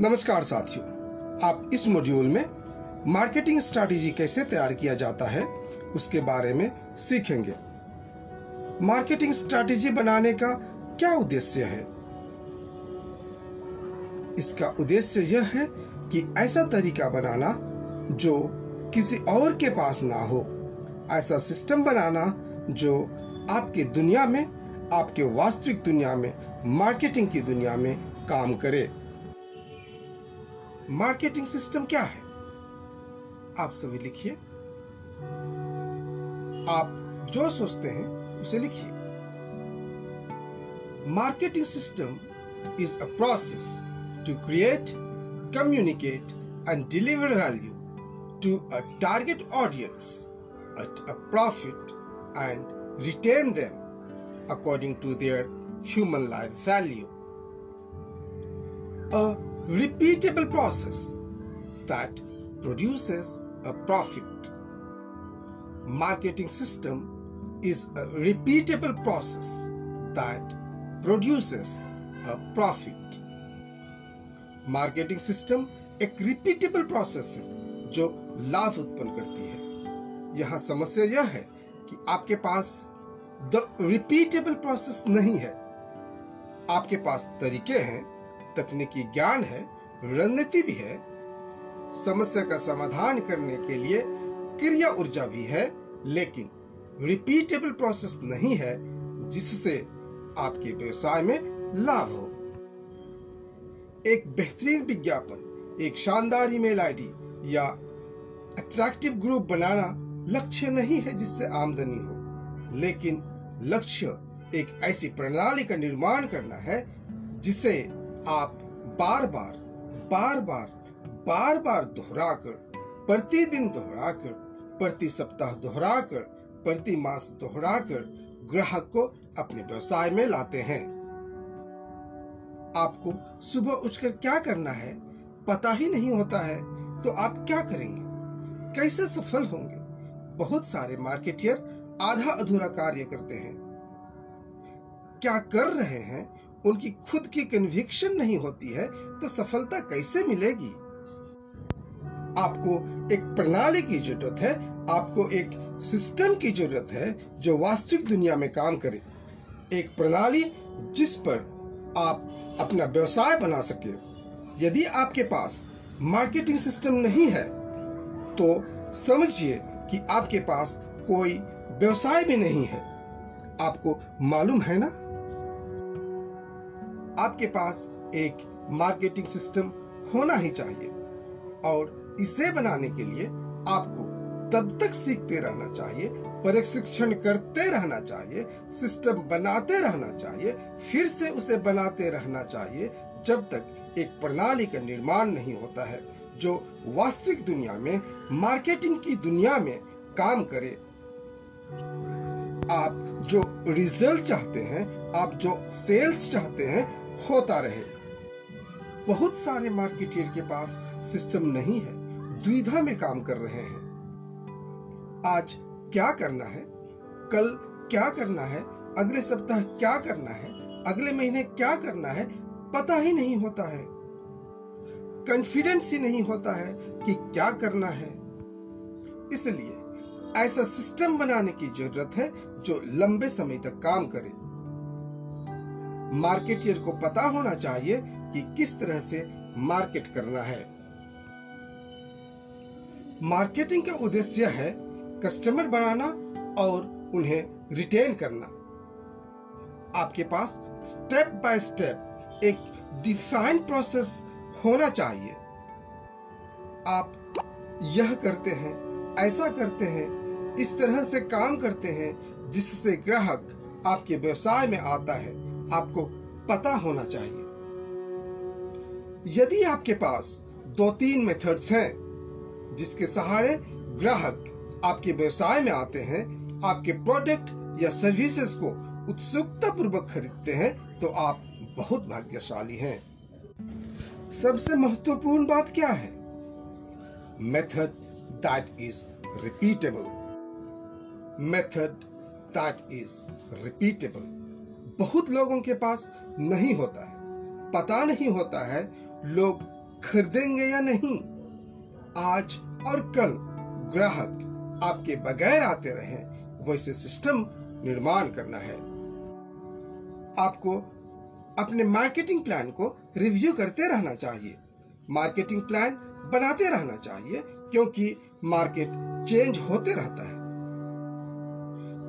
नमस्कार साथियों, आप इस मॉड्यूल में मार्केटिंग स्ट्रैटेजी कैसे तैयार किया जाता है उसके बारे में सीखेंगे। मार्केटिंग स्ट्रैटेजी बनाने का क्या उद्देश्य है? इसका उद्देश्य यह है कि ऐसा तरीका बनाना जो किसी और के पास ना हो, ऐसा सिस्टम बनाना जो आपकी दुनिया में, आपके वास्तविक दुनिया में, मार्केटिंग की दुनिया में काम करे। मार्केटिंग सिस्टम क्या है? आप सभी लिखिए, आप जो सोचते हैं उसे लिखिए। Marketing system is a process to create, communicate and deliver value to a target audience at a profit and retain them according to their human life value. A repeatable process that produces a profit. Marketing system is a repeatable process that produces a profit. Marketing system एक repeatable process है जो लाभ उत्पन्न करती है। यहाँ समस्या यह है कि आपके पास द रिपीटेबल प्रोसेस नहीं है। आपके पास तरीके हैं, तकनीकी ज्ञान है, रणनीति भी है, समस्या का समाधान करने के लिए क्रिया ऊर्जा भी है, लेकिन रिपीटेबल प्रोसेस नहीं है जिससे आपके व्यवसाय में लाभ हो। एक बेहतरीन विज्ञापन, एक शानदार ईमेल आईडी या अट्रैक्टिव ग्रुप बनाना लक्ष्य नहीं है जिससे आमदनी हो, लेकिन लक्ष्य एक ऐसी प्रणाली का निर्माण करना है जिसे आप बार बार बार बार बार बार दोहराकर, प्रतिदिन दोहराकर, प्रति सप्ताह दोहराकर, प्रति मास दोहराकर ग्राहक को अपने व्यवसाय में लाते हैं। आपको सुबह उठकर क्या करना है पता ही नहीं होता है, तो आप क्या करेंगे? कैसे सफल होंगे? बहुत सारे मार्केटियर आधा अधूरा कार्य करते हैं। क्या कर रहे हैं उनकी खुद की कन्विक्शन नहीं होती है, तो सफलता कैसे मिलेगी? आपको एक प्रणाली की जरूरत है, आपको एक सिस्टम की जरूरत है जो वास्तविक दुनिया में काम करे। एक प्रणाली जिस पर आप अपना व्यवसाय बना सके। यदि आपके पास मार्केटिंग सिस्टम नहीं है तो समझिए कि आपके पास कोई व्यवसाय भी नहीं है। आपको मालूम है ना, आपके पास एक मार्केटिंग सिस्टम होना ही चाहिए और इसे बनाने के लिए आपको तब तक सीखते रहना चाहिए, प्रशिक्षण करते रहना चाहिए, सिस्टम बनाते रहना चाहिए, फिर से उसे बनाते रहना चाहिए जब तक एक प्रणाली का निर्माण नहीं होता है जो वास्तविक दुनिया में, मार्केटिंग की दुनिया में काम करे। आप जो रिजल्ट चाहते हैं, आप जो सेल्स चाहते हैं, होता रहे। बहुत सारे मार्केटियर के पास सिस्टम नहीं है, दुविधा में काम कर रहे हैं। आज क्या करना है, कल क्या करना है, अगले सप्ताह क्या करना है, अगले महीने क्या करना है, पता ही नहीं होता है। कॉन्फिडेंस ही नहीं होता है कि क्या करना है। इसलिए ऐसा सिस्टम बनाने की जरूरत है जो लंबे समय तक काम करे। मार्केटियर को पता होना चाहिए कि किस तरह से मार्केट करना है। मार्केटिंग का उद्देश्य है कस्टमर बनाना और उन्हें रिटेन करना। आपके पास स्टेप बाय स्टेप एक डिफाइंड प्रोसेस होना चाहिए। आप यह करते हैं, ऐसा करते हैं, इस तरह से काम करते हैं जिससे ग्राहक आपके व्यवसाय में आता है, आपको पता होना चाहिए। यदि आपके पास 2-3 मेथड्स हैं जिसके सहारे ग्राहक आपके व्यवसाय में आते हैं, आपके प्रोडक्ट या सर्विसेज को उत्सुकता पूर्वक खरीदते हैं, तो आप बहुत भाग्यशाली हैं। सबसे महत्वपूर्ण बात क्या है? Method that is repeatable. Method that is repeatable. बहुत लोगों के पास नहीं होता है, पता नहीं होता है। लोग खरीदेंगे या नहीं। आज और कल ग्राहक आपके बगैर आते रहे, वैसे सिस्टम निर्माण करना है। आपको अपने मार्केटिंग प्लान को रिव्यू करते रहना चाहिए, मार्केटिंग प्लान बनाते रहना चाहिए, क्योंकि मार्केट चेंज होते रहता है।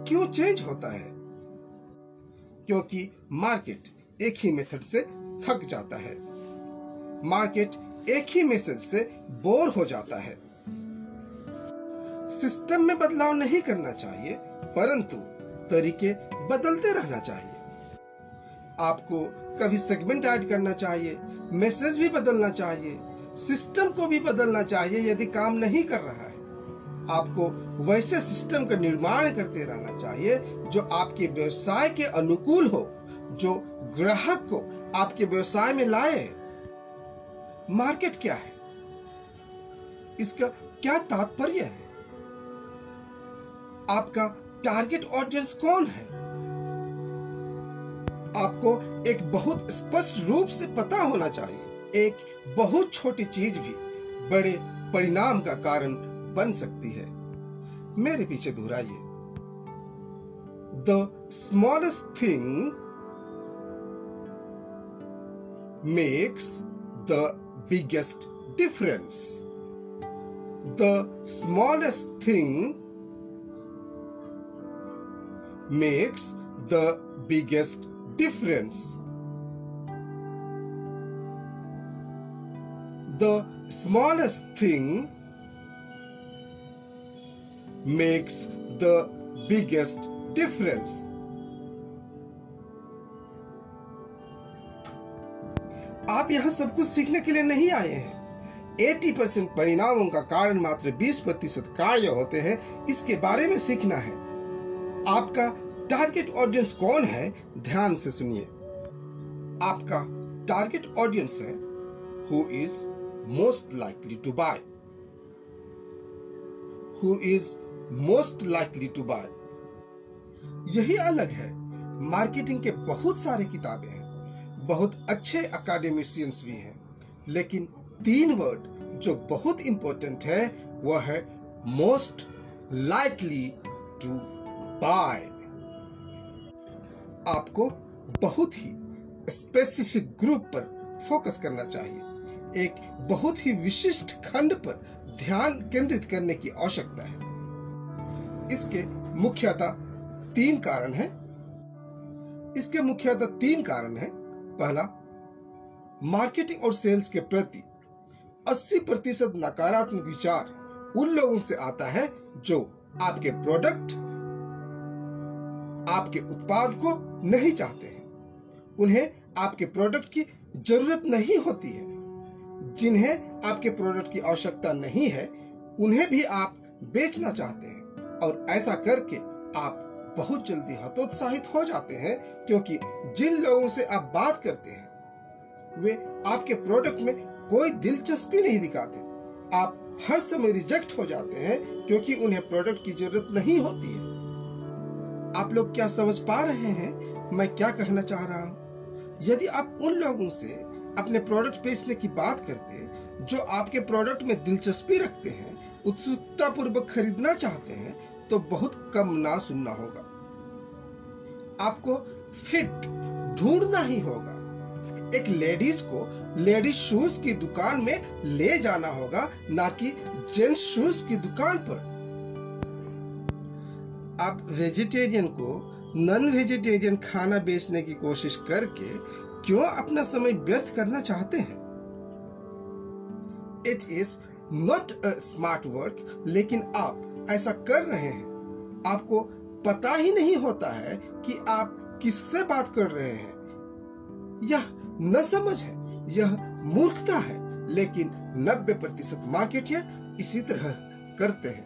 क्यों चेंज होता है? क्योंकि मार्केट एक ही मेथड से थक जाता है, मार्केट एक ही मैसेज से बोर हो जाता है। सिस्टम में बदलाव नहीं करना चाहिए, परंतु तरीके बदलते रहना चाहिए। आपको कभी सेगमेंट ऐड करना चाहिए, मैसेज भी बदलना चाहिए, सिस्टम को भी बदलना चाहिए। यदि काम नहीं कर रहा है, आपको वैसे सिस्टम का निर्माण करते रहना चाहिए जो आपके व्यवसाय के अनुकूल हो, जो ग्राहक को आपके व्यवसाय में लाए। मार्केट क्या है, इसका क्या तात्पर्य है, आपका टारगेट ऑडियंस कौन है, आपको एक बहुत स्पष्ट रूप से पता होना चाहिए। एक बहुत छोटी चीज भी बड़े परिणाम का कारण बन सकती है। मेरे पीछे दोहराइए, the smallest thing makes the biggest difference. The smallest thing makes the biggest difference. The smallest thing makes the biggest difference. आप यहाँ सब कुछ सीखने के लिए नहीं आए हैं। 80% परिणामों का कारण मात्र 20% कार्य होते हैं, इसके बारे में सीखना है। आपका टारगेट ऑडियंस कौन है, ध्यान से सुनिए। आपका टारगेट ऑडियंस है who is most likely to buy, who is most likely to buy. यही अलग है। मार्केटिंग के बहुत सारे किताबें हैं, बहुत अच्छे अकाडेमिशियंस भी हैं, लेकिन 3 वर्ड जो बहुत इंपॉर्टेंट है वह है मोस्ट लाइकली टू बाय। आपको बहुत ही स्पेसिफिक ग्रुप पर फोकस करना चाहिए, एक बहुत ही विशिष्ट खंड पर ध्यान केंद्रित करने की आवश्यकता है। इसके मुख्यतः 3 कारण हैं। पहला, मार्केटिंग और सेल्स के प्रति 80% नकारात्मक विचार उन लोगों से आता है जो आपके प्रोडक्ट, आपके उत्पाद को नहीं चाहते हैं, उन्हें आपके प्रोडक्ट की जरूरत नहीं होती है। जिन्हें आपके प्रोडक्ट की आवश्यकता नहीं है, उन्हें भी आप बेचना चाहते हैं, और ऐसा करके आप बहुत जल्दी हतोत्साहित हो जाते हैं, क्योंकि जिन लोगों से आप बात करते हैं वे आपके प्रोडक्ट में कोई दिलचस्पी नहीं दिखाते। आप हर समय रिजेक्ट हो जाते हैं क्योंकि उन्हें प्रोडक्ट की जरूरत नहीं होती है। आप लोग क्या समझ पा रहे हैं मैं क्या कहना चाह रहा हूँ? यदि आप उन लोगों से अपने प्रोडक्ट बेचने की बात करते जो आपके प्रोडक्ट में दिलचस्पी रखते हैं, उत्सुकता पूर्वक खरीदना चाहते हैं, तो बहुत कम ना सुनना होगा। आपको फिट ढूंढना ही होगा। एक लेडीज को लेडीज शूज की दुकान में ले जाना होगा, ना कि जेंट्स शूज की दुकान पर। आप वेजिटेरियन को नॉन वेजिटेरियन खाना बेचने की कोशिश करके क्यों अपना समय व्यर्थ करना चाहते हैं? It is not a smart work, लेकिन आप ऐसा कर रहे हैं। आपको पता ही नहीं होता है कि आप किससे बात कर रहे हैं। यह नसमझ है, यह मूर्खता है, लेकिन 90% मार्केटियर इसी तरह करते हैं।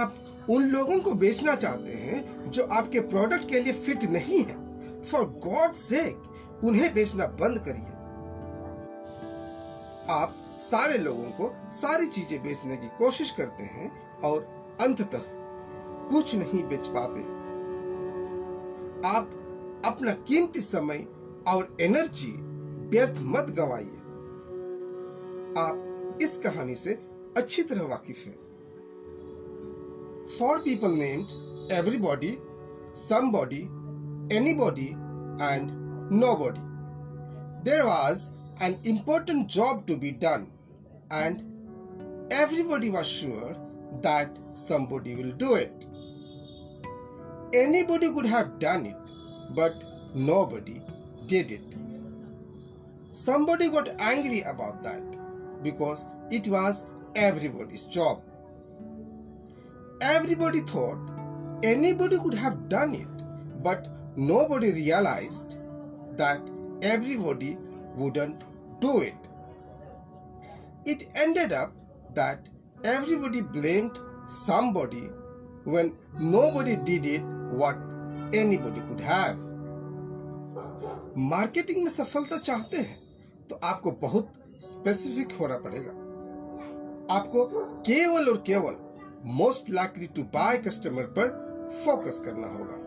आप उन लोगों को बेचना चाहते हैं जो आपके प्रोडक्ट के लिए फिट नहीं है। फॉर गॉड सेक, उन्हें बेचना बंद करिए। आप सारे लोगों को सारी चीजें बेचने की कोशिश करते हैं और अंततः कुछ नहीं बेच पाते। आप अपना कीमती समय और एनर्जी व्यर्थ मत गवाइए। इस कहानी से अच्छी तरह वाकिफ है। Four people named everybody, somebody, anybody and nobody. There was an important job to be done and everybody was sure that somebody will do it. Anybody could have done it, but nobody did it. Somebody got angry about that because it was everybody's job. Everybody thought anybody could have done it, but nobody realized that everybody wouldn't do it. It ended up that everybody blamed somebody when nobody did it what anybody could have. Marketing में सफलता चाहते हैं तो आपको बहुत specific होना पड़ेगा। आपको केवल और केवल most likely to buy customer पर फोकस करना होगा।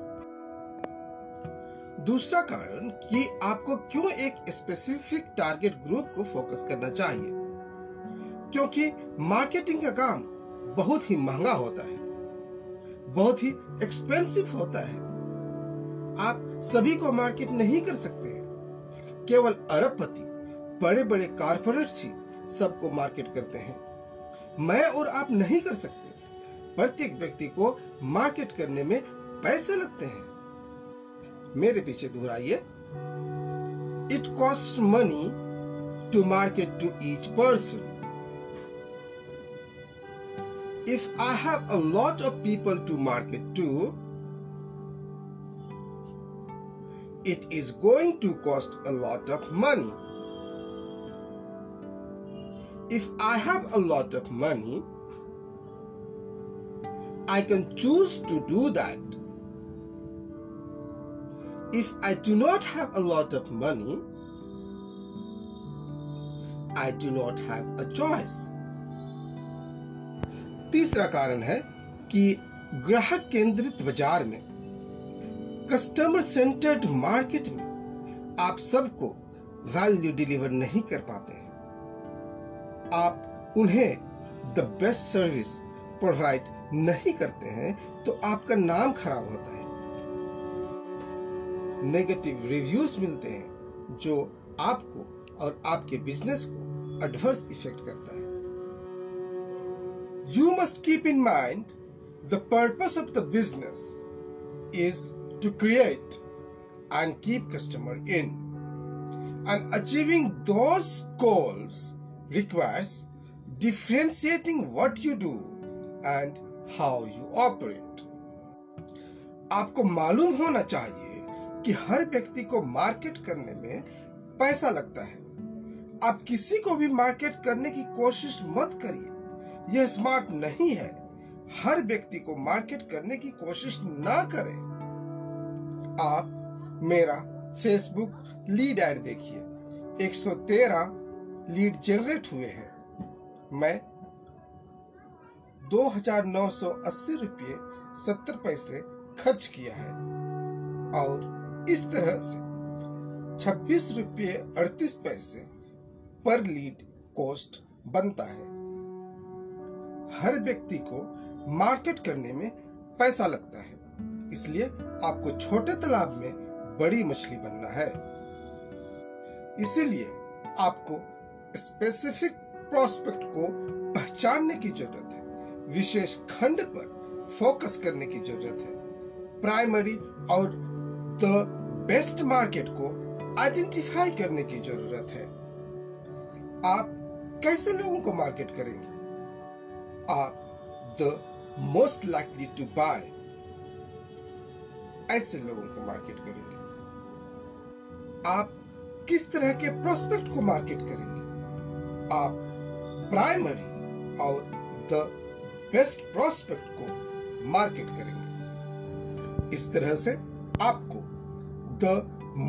दूसरा कारण कि आपको क्यों एक स्पेसिफिक टारगेट ग्रुप को फोकस करना चाहिए, क्योंकि मार्केटिंग का काम बहुत ही महंगा होता है, बहुत ही एक्सपेंसिव होता है। आप सभी को मार्केट नहीं कर सकते हैं। केवल अरबपति, बड़े बड़े कॉर्पोरेट्स ही सबको मार्केट करते हैं। मैं और आप नहीं कर सकते। प्रत्येक व्यक्ति को मार्केट करने में पैसे लगते हैं। मेरे पीछे दोहराइए। It costs money to market to each person. If I have a lot of people to market to, it is going to cost a lot of money. If I have a lot of money, I can choose to do that. If I do not have a lot of money, I do not have a choice. तीसरा कारण है कि ग्राहक केंद्रित बाजार में, customer centred market में आप सबको वैल्यू डिलीवर नहीं कर पाते हैं। आप उन्हें द बेस्ट सर्विस प्रोवाइड नहीं करते हैं तो आपका नाम खराब होता है। नेगेटिव रिव्यूज मिलते हैं जो आपको और आपके बिजनेस को एडवर्स इफेक्ट करता है। You must keep in mind the purpose of the business is to create and keep customer in, and achieving those goals requires differentiating what you do and how you operate. आपको मालूम होना चाहिए कि हर व्यक्ति को market करने में पैसा लगता है। आप किसी को भी मार्केट करने की कोशिश मत करिए, यह स्मार्ट नहीं है। हर व्यक्ति को मार्केट करने की कोशिश ना करें। आप मेरा फेसबुक लीड ऐड देखिए, 113 लीड जनरेट हुए हैं। मैं 2,980 रुपये 70 पैसे खर्च किया है और इस तरह से 26 रुपये 38 पैसे पर लीड कॉस्ट बनता है। हर व्यक्ति को मार्केट करने में पैसा लगता है, इसलिए आपको छोटे तालाब में बड़ी मछली बनना है। इसीलिए आपको स्पेसिफिक प्रोस्पेक्ट को पहचानने की जरूरत है, विशेष खंड पर फोकस करने की जरूरत है। प्राइमरी और द बेस्ट मार्केट को आइडेंटिफाई करने की जरूरत है। आप कैसे लोगों को मार्केट करेंगे? आप the most likely to buy ऐसे लोगों को मार्केट करेंगे। आप किस तरह के प्रोस्पेक्ट को मार्केट करेंगे? आप प्राइमरी और द बेस्ट प्रोस्पेक्ट को मार्केट करेंगे। इस तरह से आपको the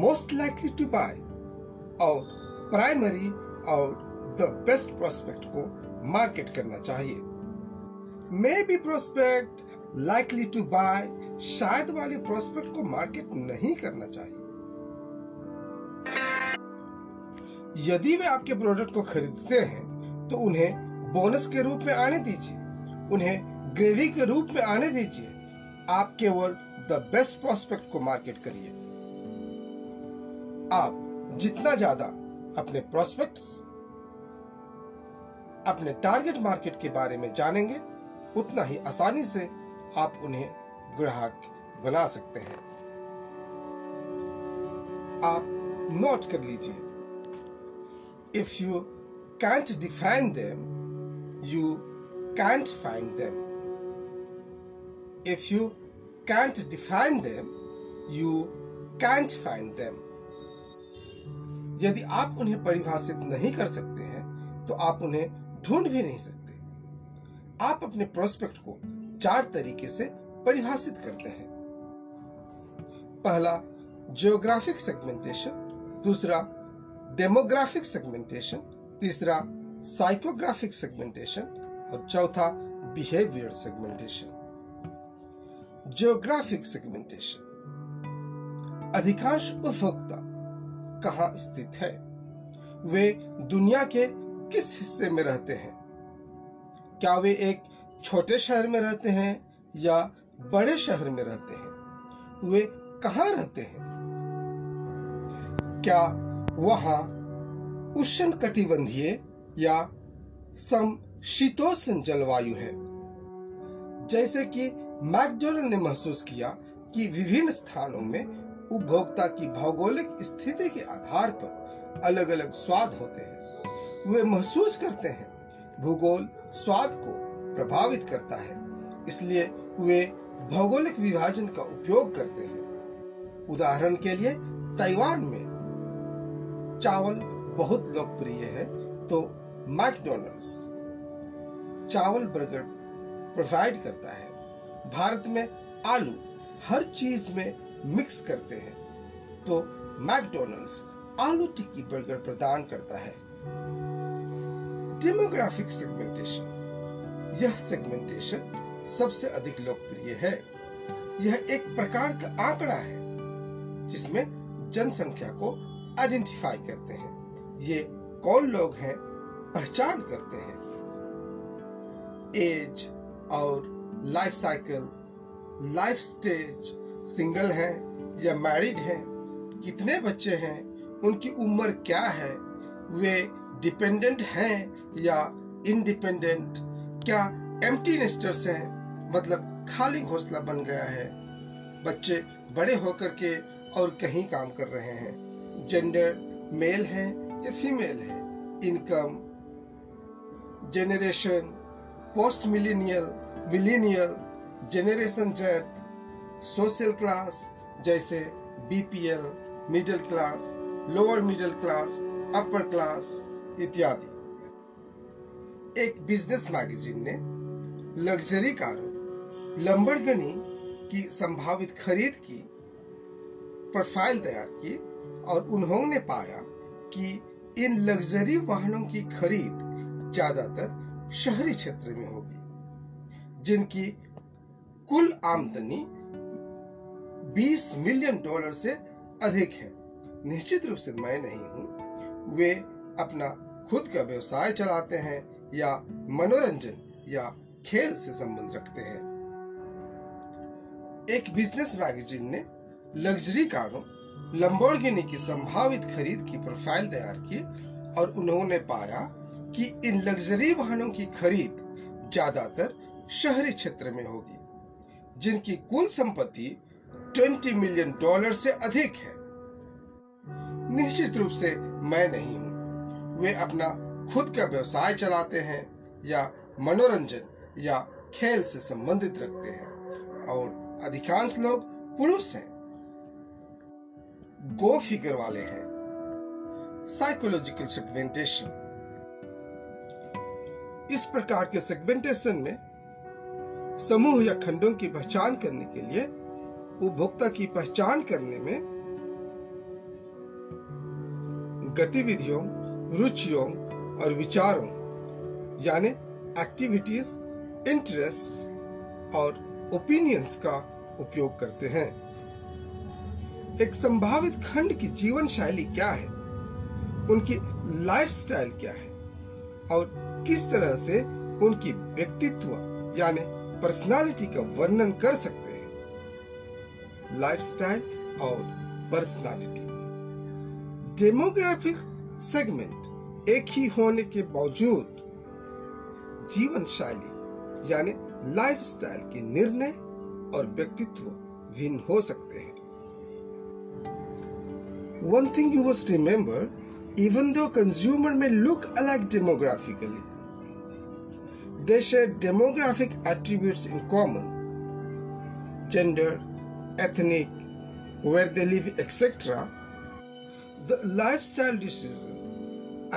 most likely to buy और प्राइमरी और द बेस्ट प्रोस्पेक्ट को मार्केट करना चाहिए। May be prospect likely to buy शायद वाले प्रोस्पेक्ट को मार्केट नहीं करना चाहिए। यदि वे आपके प्रोडक्ट को खरीदते हैं तो उन्हें बोनस के रूप में आने दीजिए, उन्हें ग्रेवी के रूप में आने दीजिए। आप केवल द बेस्ट प्रोस्पेक्ट को मार्केट करिए। आप जितना ज्यादा अपने प्रोस्पेक्ट्स, अपने टारगेट मार्केट के बारे में जानेंगे, उतना ही आसानी से आप उन्हें ग्राहक बना सकते हैं। आप नोट कर लीजिए, if you can't define them, you can't find them. If you can't define them, you can't find them. यदि आप उन्हें परिभाषित नहीं कर सकते हैं तो आप उन्हें ढूंढ भी नहीं सकते। आप अपने प्रोस्पेक्ट को चार तरीके से परिभाषित करते हैं। पहला, जियोग्राफिक सेगमेंटेशन, दूसरा डेमोग्राफिक सेगमेंटेशन, तीसरा साइकोग्राफिक सेगमेंटेशन और चौथा बिहेवियर सेगमेंटेशन। जियोग्राफिक सेगमेंटेशन, अधिकांश उपभोक्ता कहां स्थित है, वे दुनिया के किस हिस्से में रहते हैं, क्या वे एक छोटे शहर में रहते हैं या बड़े शहर में रहते हैं, वे कहां रहते हैं, क्या वहां उष्णकटिबंधीय या समशीतोष्ण जलवायु है। जैसे कि मैकडोनाल्ड ने महसूस किया कि विभिन्न स्थानों में उपभोक्ता की भौगोलिक स्थिति के आधार पर अलग अलग स्वाद होते हैं। वे महसूस करते हैं भूगोल स्वाद को प्रभावित करता है, इसलिए वे भौगोलिक विभाजन का उपयोग करते हैं। उदाहरण के लिए ताइवान में चावल बहुत लोकप्रिय है तो मैकडोनल्ड्स चावल बर्गर प्रोवाइड करता है। भारत में आलू हर चीज में मिक्स करते हैं तो मैकडोनल्ड्स आलू टिक्की बर्गर प्रदान करता है। डेमोग्राफिक सेगमेंटेशन, यह सेगमेंटेशन सबसे अधिक लोकप्रिय है। यह एक प्रकार का आंकड़ा है जिसमें जनसंख्या को आइडेंटिफाई करते हैं, ये कौन लोग हैं पहचान करते हैं। एज और life cycle, life stage, single हैं या मैरिड हैं, कितने बच्चे हैं, उनकी उम्र क्या है, वे डिपेंडेंट हैं या इंडिपेंडेंट, क्या एम्प्टी नेस्टर्स हैं मतलब खाली घोंसला बन गया है, बच्चे बड़े होकर के और कहीं काम कर रहे हैं, जेंडर मेल है या फीमेल है, income, generation, post millennial, millennial, generation Z, social class जैसे BPL, middle class, lower middle class, upper class इत्यादि। एक बिजनेस मैगजीन ने लग्जरी कारों लंबरगनी की संभावित खरीद की प्रोफाइल तैयार की और उन्होंने पाया कि इन लग्जरी वाहनों की खरीद ज्यादातर शहरी क्षेत्र में होगी, जिनकी कुल आमदनी 20 मिलियन डॉलर से अधिक है। निश्चित रूप से मैं नहीं हूं। वे अपना खुद का व्यवसाय चलाते हैं या मनोरंजन या खेल से संबंध रखते हैं। एक बिजनेस मैगजीन ने लग्जरी कारों लंबोर्गिनी की संभावित खरीद की प्रोफाइल तैयार की और उन्होंने पाया कि इन लग्जरी वाहनों की खरीद ज्यादातर शहरी क्षेत्र में होगी, जिनकी कुल संपत्ति 20 मिलियन डॉलर से अधिक है। निश्चित रूप से मैं नहीं हूँ। वे अपना खुद का व्यवसाय चलाते हैं या मनोरंजन या खेल से संबंधित रखते हैं और अधिकांश लोग पुरुष हैं, गो फिगर वाले हैं। साइकोलॉजिकल सेगमेंटेशन, इस प्रकार के सेगमेंटेशन में समूह या खंडों की पहचान करने के लिए उपभोक्ता की पहचान करने में गतिविधियों, रुचियों और विचारों यानी एक्टिविटीज, इंटरेस्ट्स और ओपिनियंस का उपयोग करते हैं। एक संभावित खंड की जीवन शैली क्या है, उनकी लाइफस्टाइल क्या है और किस तरह से उनकी व्यक्तित्व यानी पर्सनालिटी का वर्णन कर सकते हैं। लाइफस्टाइल और पर्सनालिटी। डेमोग्राफिक सेगमेंट एक ही होने के बावजूद जीवन शैली यानी लाइफस्टाइल के निर्णय और व्यक्तित्व भिन्न हो सकते हैं। One thing you must remember, even though consumer may look alike demographically, they share demographic attributes in common: gender, ethnic, where they live, etc. The lifestyle decision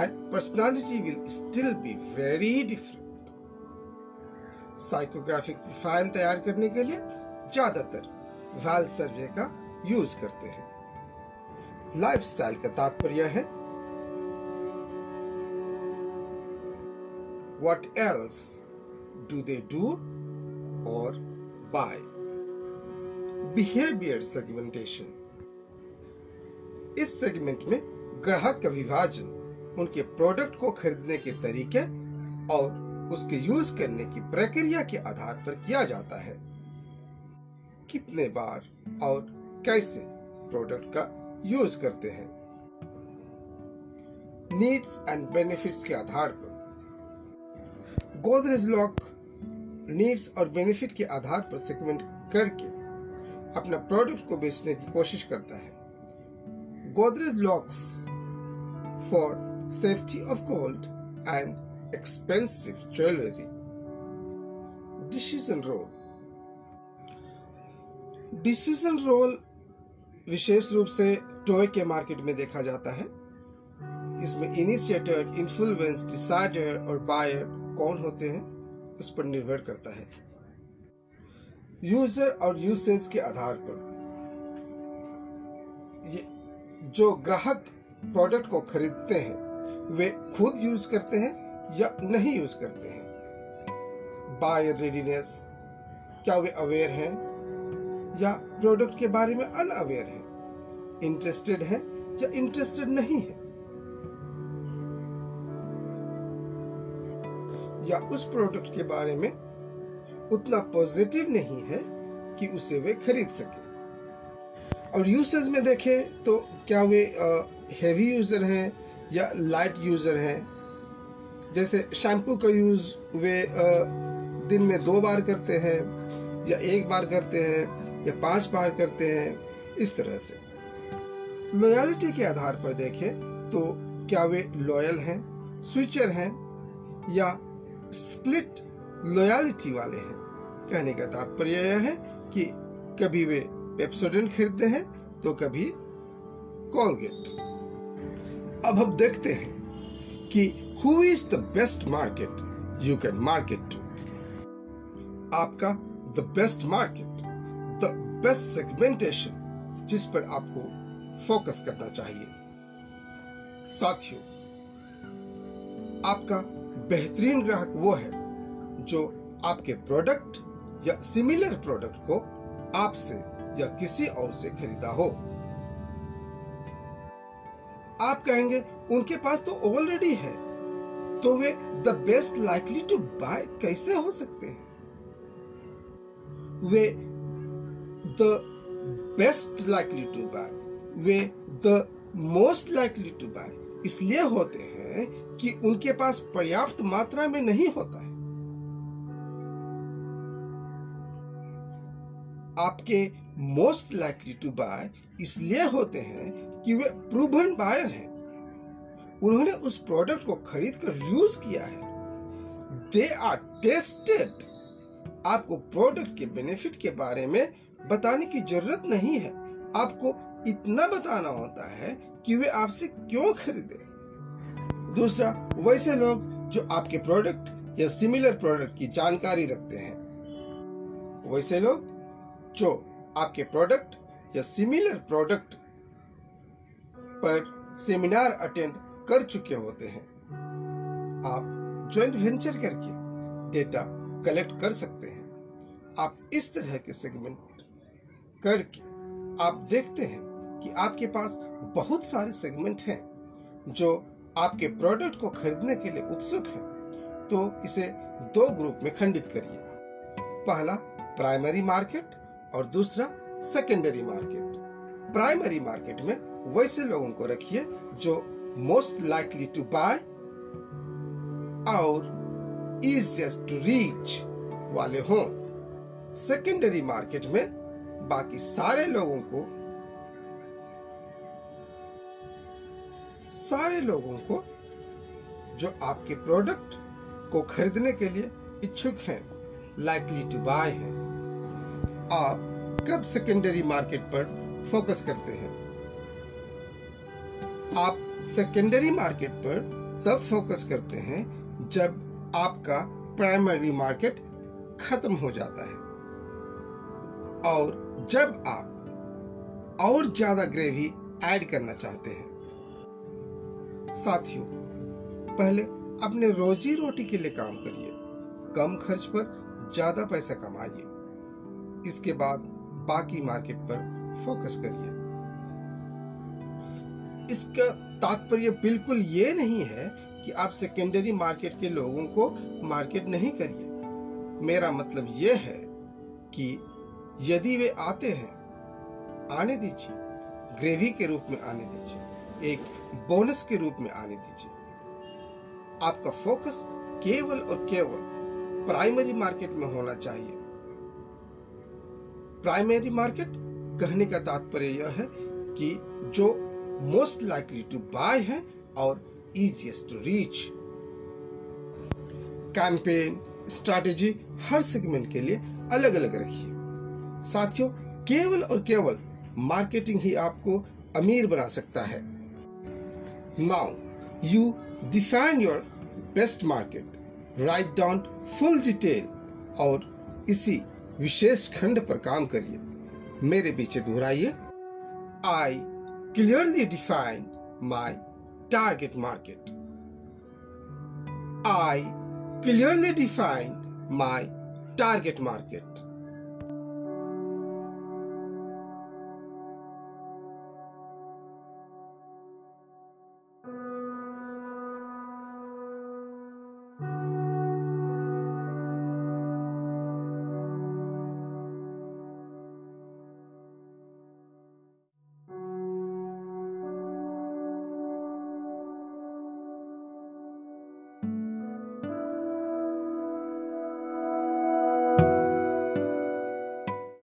and personality will still be very different. Psychographic profile तैयार करने के लिए ज्यादातर वाल सर्वे का use करते हैं। Lifestyle का तात्पर्य है What else do they do or buy? Behaviour segmentation. इस सेगमेंट में ग्राहक का विभाजन उनके प्रोडक्ट को खरीदने के तरीके और उसके यूज करने की प्रक्रिया के आधार पर किया जाता है। कितने बार और कैसे प्रोडक्ट का यूज करते हैं। नीड्स एंड बेनिफिट्स के आधार पर। गोदरेज लॉक नीड्स और बेनिफिट के आधार पर सेगमेंट करके अपना प्रोडक्ट को बेचने की कोशिश करता है। Godrej locks for safety of gold and expensive jewelry। Decision role विशेष रूप से टॉय के मार्केट में देखा जाता है। इसमें इनिशिएटर, इन्फ्लुएंस, डिसाइडर और बायर कौन होते हैं उस पर निर्भर करता है। यूजर और यूसेज के आधार पर। ये जो ग्राहक प्रोडक्ट को खरीदते हैं वे खुद यूज करते हैं या नहीं यूज करते हैं। बायर रेडीनेस, क्या वे अवेयर हैं या प्रोडक्ट के बारे में अनअवेयर हैं, इंटरेस्टेड हैं या इंटरेस्टेड नहीं हैं, या उस प्रोडक्ट के बारे में उतना पॉजिटिव नहीं है कि उसे वे खरीद सके। और यूसेज में देखें तो क्या वे हेवी यूजर हैं या लाइट यूजर हैं। जैसे शैम्पू का यूज वे दिन में 2 बार करते हैं या 1 बार करते हैं या 5 बार करते हैं। इस तरह से लॉयल्टी के आधार पर देखें तो क्या वे लॉयल हैं, स्विचर हैं या स्प्लिट लॉयल्टी वाले हैं। कहने का तात्पर्य यह है कि कभी वे पेप्सोडेंट खरीदते हैं तो कभी कोलगेट। अब हम देखते हैं कि Who is the best market you can market to? आपका the best market, the best segmentation, जिस पर आपको फोकस करना चाहिए। साथियों, आपका बेहतरीन ग्राहक वो है जो आपके प्रोडक्ट या सिमिलर प्रोडक्ट को आपसे या किसी और से खरीदा हो। आप कहेंगे उनके पास तो ऑलरेडी है, तो वे the best likely to buy कैसे हो सकते हैं। वे the best likely to buy, वे the most likely to buy इसलिए होते हैं कि उनके पास पर्याप्त मात्रा में नहीं होता है। आपके मोस्ट लाइकली टू बाय इसलिए होते हैं कि वे प्रूवन बायर हैं, उन्होंने उस प्रोडक्ट को खरीद कर यूज किया है। They are tested. आपको प्रोडक्ट के बेनिफिट के बारे में बताने की जरूरत नहीं है, आपको इतना बताना होता है कि वे आपसे क्यों खरीदे। दूसरा, वैसे लोग जो आपके प्रोडक्ट या सिमिलर प्रोडक्ट की जानकारी रखते हैं। वैसे लोग जो आपके प्रोडक्ट या सिमिलर प्रोडक्ट पर सेमिनार अटेंड कर चुके होते हैं। आप ज्वाइंट वेंचर करके डेटा कलेक्ट कर सकते हैं। आप इस तरह के सेगमेंट करके आप देखते हैं कि आपके पास बहुत सारे सेगमेंट हैं जो आपके प्रोडक्ट को खरीदने के लिए उत्सुक हैं तो इसे दो ग्रुप में खंडित करिए, पहला प्राइमरी मार्केट और दूसरा सेकेंडरी मार्केट। प्राइमरी मार्केट में वैसे लोगों को रखिए जो मोस्ट लाइकली टू बाय और इजिएस्ट टू रीच वाले हों। सेकेंडरी मार्केट में बाकी सारे लोगों को जो आपके प्रोडक्ट को खरीदने के लिए इच्छुक हैं, लाइकली टू बाय हैं। आप कब सेकेंडरी मार्केट पर फोकस करते हैं? आप सेकेंडरी मार्केट पर तब फोकस करते हैं जब आपका प्राइमरी मार्केट खत्म हो जाता है, और जब आप और ज्यादा ग्रेवी ऐड करना चाहते हैं। साथियों, पहले अपने रोजी रोटी के लिए काम करिए, कम खर्च पर ज्यादा पैसा कमाइए, इसके बाद बाकी मार्केट पर फोकस करिए। इसका तात्पर्य बिल्कुल ये नहीं है कि आप सेकेंडरी मार्केट के लोगों को मार्केट नहीं करिए। मेरा मतलब यह है कि यदि वे आते हैं, आने दीजिए, ग्रेवी के रूप में आने दीजिए, एक बोनस के रूप में आने दीजिए। आपका फोकस केवल और केवल प्राइमरी मार्केट में होना चाहिए। प्राइमरी मार्केट कहने का तात्पर्य यह है कि जो मोस्ट लाइकली टू बाय है और easiest to reach. Campaign strategy हर सेगमेंट के लिए अलग अलग रखिए। साथियों, केवल और केवल मार्केटिंग ही आपको अमीर बना सकता है। Now you define your best market, right down full detail और इसी विशेष खंड पर काम करिए। मेरे पीछे दोहराइए, I clearly define my target market, I clearly define my target market.